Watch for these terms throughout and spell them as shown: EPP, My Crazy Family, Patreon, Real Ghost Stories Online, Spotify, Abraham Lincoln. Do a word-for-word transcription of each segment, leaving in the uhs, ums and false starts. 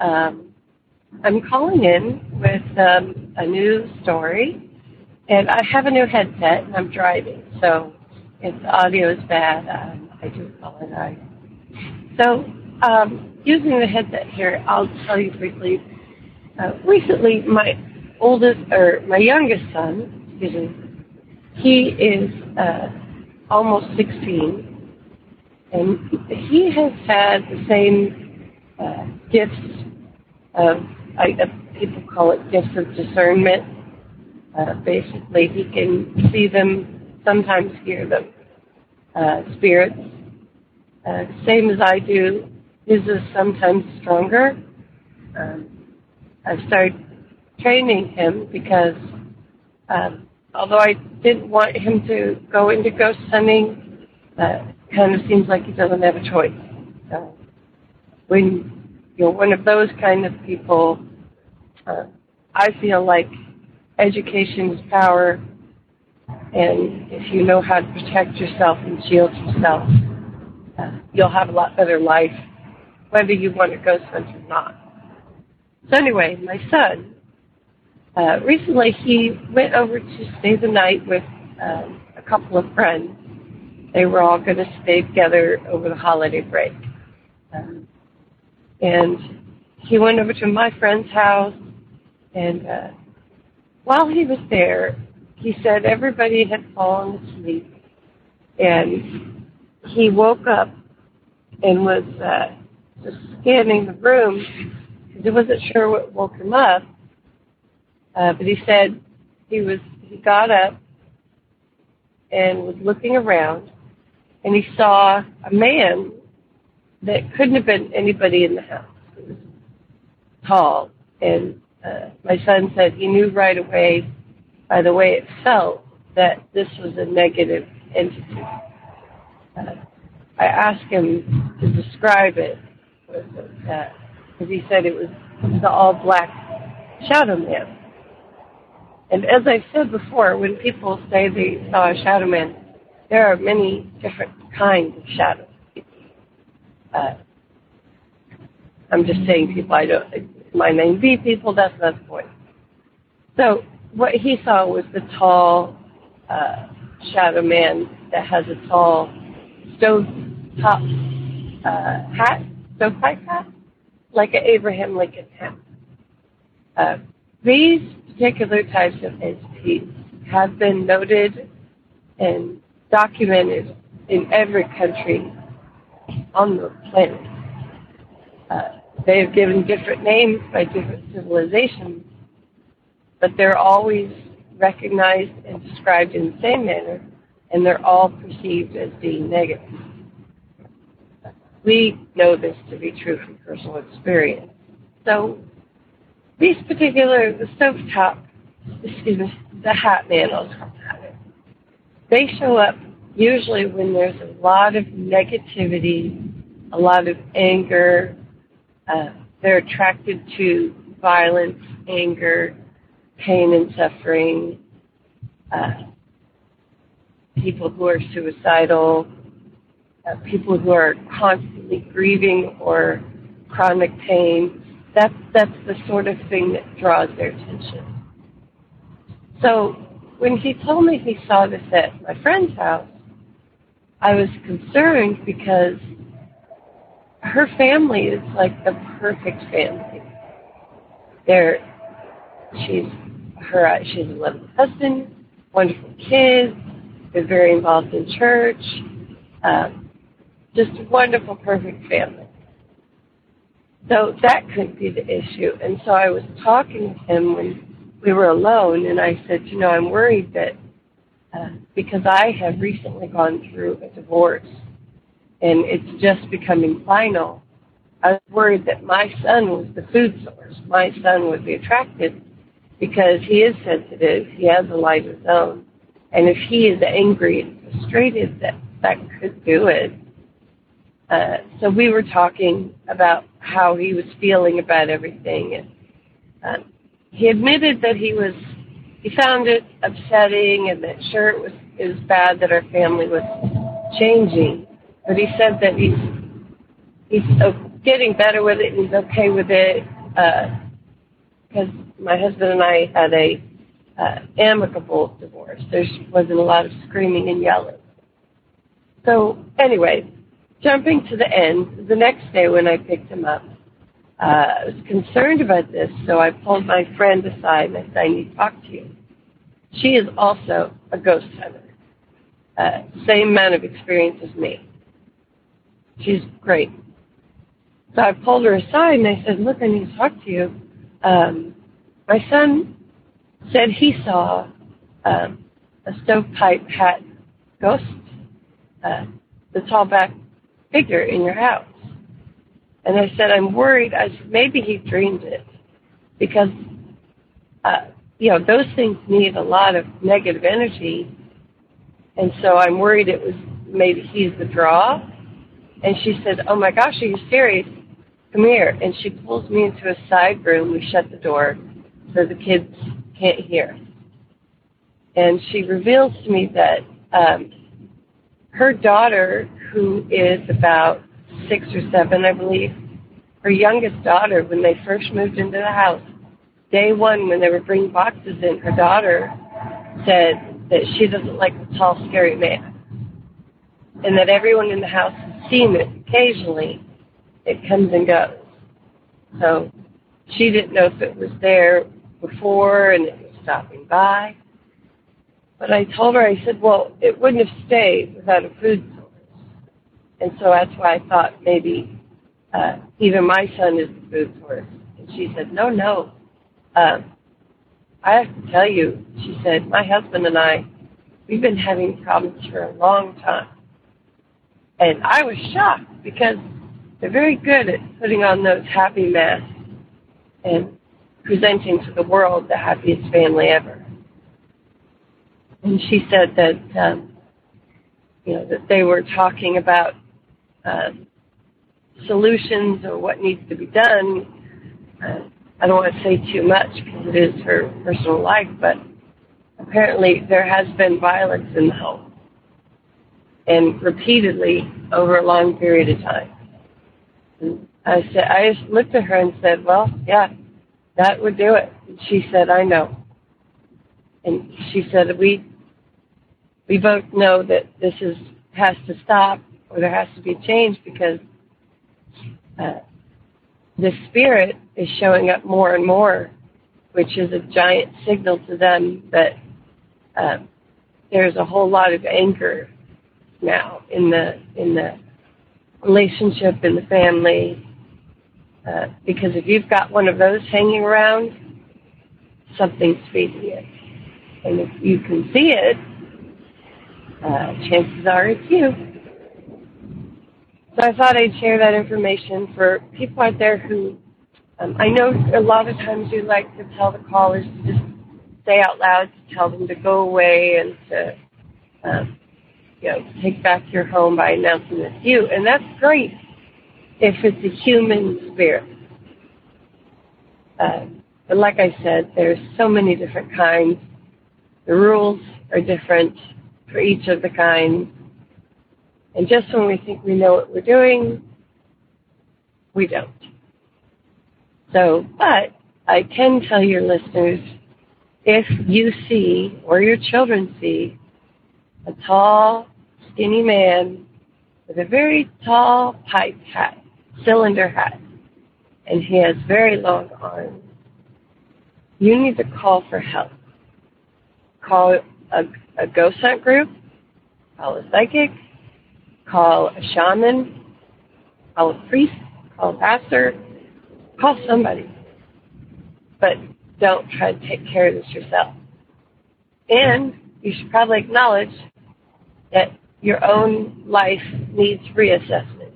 Um, I'm calling in with um, a new story, and I have a new headset, and I'm driving, so if the audio is bad, um, I do apologize. So um, using the headset here, I'll tell you briefly, uh, recently my oldest, or my youngest son, excuse me, he is uh, almost sixteen, and he has had the same uh, gifts of, I, uh, people call it gifts of discernment. Uh, basically, he can see them, sometimes hear them, uh, spirits. Uh, same as I do, his is sometimes stronger. Um, I've started training him because um, although I didn't want him to go into ghost hunting, uh, it kind of seems like he doesn't have a choice. So when you're one of those kind of people, uh, I feel like education is power, and if you know how to protect yourself and shield yourself, uh, you'll have a lot better life, whether you want to ghost hunt or not. So anyway, my son, uh, recently he went over to stay the night with um, a couple of friends. They were all going to stay together over the holiday break. Um, And he went over to my friend's house, and uh, while he was there, he said everybody had fallen asleep. And he woke up and was uh, just scanning the room because he wasn't sure what woke him up. Uh, but he said he was he got up and was looking around, and he saw a man that couldn't have been anybody in the house. It was tall. And uh, my son said he knew right away by the way it felt that this was a negative entity. Uh, I asked him to describe it, because uh, he said it was the all-black shadow man. And as I said before, when people say they saw a shadow man, there are many different kinds of shadows. Uh, I'm just saying people, I don't, my name be people, that's not the point. So what he saw was the tall uh, shadow man that has a tall stove top uh, hat, stovepipe hat, like an Abraham Lincoln hat. Uh, these particular types of entities have been noted and documented in every country on the planet. Uh, they have given different names by different civilizations, but they're always recognized and described in the same manner, and they're all perceived as being negative. We know this to be true from personal experience. So these particular, the stovetop, excuse me, the hat man, I'll talk about it, they show up usually when there's a lot of negativity, a lot of anger. Uh, they're attracted to violence, anger, pain and suffering, uh, people who are suicidal, uh, people who are constantly grieving or chronic pain. That's, that's the sort of thing that draws their attention. So when he told me he saw this at my friend's house, I was concerned because her family is like the perfect family. They're, she's her, she has a loving husband, wonderful kids, they're very involved in church, um, just a wonderful, perfect family. So that could be the issue. And so I was talking to him when we were alone, and I said, you know, I'm worried that uh, because I have recently gone through a divorce, and it's just becoming final, I was worried that my son was the food source. My son would be attracted because he is sensitive, he has a light of his own, and if he is angry and frustrated, that, that could do it. Uh, so we were talking about how he was feeling about everything. And, um, he admitted that he was, he found it upsetting and that sure it was, it was bad that our family was changing, but he said that he's, he's getting better with it and he's okay with it, uh, because my husband and I had a uh, amicable divorce. There wasn't a lot of screaming and yelling. So anyway, jumping to the end, the next day when I picked him up, uh, I was concerned about this, so I pulled my friend aside and I said, I need to talk to you. She is also a ghost hunter. Uh, same amount of experience as me. She's great. So I pulled her aside and I said, look, I need to talk to you. Um, my son said he saw um, a stovepipe hat ghost, uh, the tall back figure in your house. And I said, I'm worried. I said, maybe he dreamed it because, uh, you know, those things need a lot of negative energy. And so I'm worried it was maybe he's the draw. And she said, oh, my gosh, are you serious? Come here. And she pulls me into a side room. We shut the door so the kids can't hear. And she reveals to me that um, her daughter, who is about six or seven, I believe, her youngest daughter, when they first moved into the house, day one when they were bringing boxes in, her daughter said that she doesn't like the tall, scary man and that everyone in the house has seen it occasionally. It comes and goes. So she didn't know if it was there before and it was stopping by. But I told her, I said, well, it wouldn't have stayed without a food source. And so that's why I thought maybe uh, even my son is the food source. And she said, no, no. Uh, I have to tell you, she said, my husband and I, we've been having problems for a long time. And I was shocked because they're very good at putting on those happy masks and presenting to the world the happiest family ever. And she said that, um, you know, that they were talking about uh, solutions or what needs to be done. Uh, I don't want to say too much because it is her personal life, but apparently there has been violence in the home and repeatedly over a long period of time. And I said, I just looked at her and said, well, yeah, that would do it. And she said, I know. And she said, we we both know that this is has to stop or there has to be change because uh, the spirit is showing up more and more, which is a giant signal to them that uh, there's a whole lot of anger now in the in the relationship in the family, uh, because if you've got one of those hanging around, something's feeding it. And if you can see it, uh, chances are it's you. So I thought I'd share that information for people out there who, um, I know a lot of times you like to tell the callers to just say out loud, to tell them to go away and to, um, you know, take back your home by announcing it's you. And that's great if it's a human spirit. Uh, but like I said, there's so many different kinds. The rules are different for each of the kinds. And just when we think we know what we're doing, we don't. So, but I can tell your listeners, if you see or your children see a tall, skinny man with a very tall pipe hat, cylinder hat, and he has very long arms, you need to call for help. Call a, a ghost hunt group, call a psychic, call a shaman, call a priest, call a pastor, call somebody. But don't try to take care of this yourself. And you should probably acknowledge that your own life needs reassessment.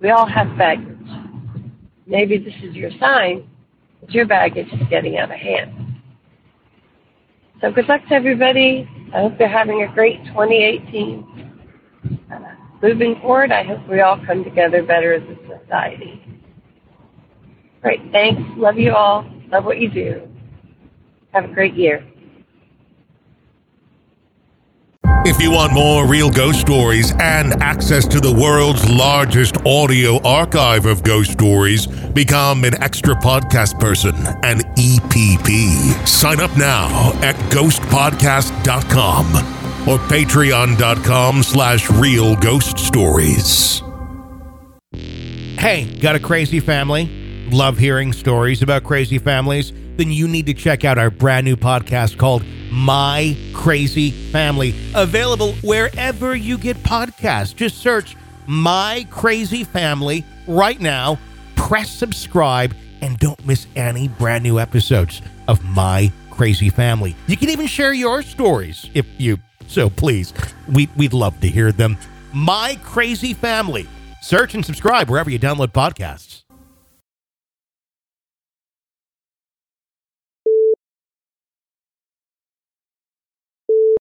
We all have baggage. Maybe this is your sign that your baggage is getting out of hand. So good luck to everybody. I hope you're having a great twenty eighteen. Uh, moving forward, I hope we all come together better as a society. Great. Thanks. Love you all. Love what you do. Have a great year. If you want more Real Ghost Stories and access to the world's largest audio archive of ghost stories, become an extra podcast person, an E P P. Sign up now at ghost podcast dot com or patreon.com slash real ghost stories. Hey, got a crazy family? Love hearing stories about crazy families? Then you need to check out our brand new podcast called My Crazy Family, available wherever you get podcasts. Just search My Crazy Family right now, press subscribe, and don't miss any brand new episodes of My Crazy Family. You can even share your stories if you so please. We, we'd love to hear them. My Crazy Family. Search and subscribe wherever you download podcasts.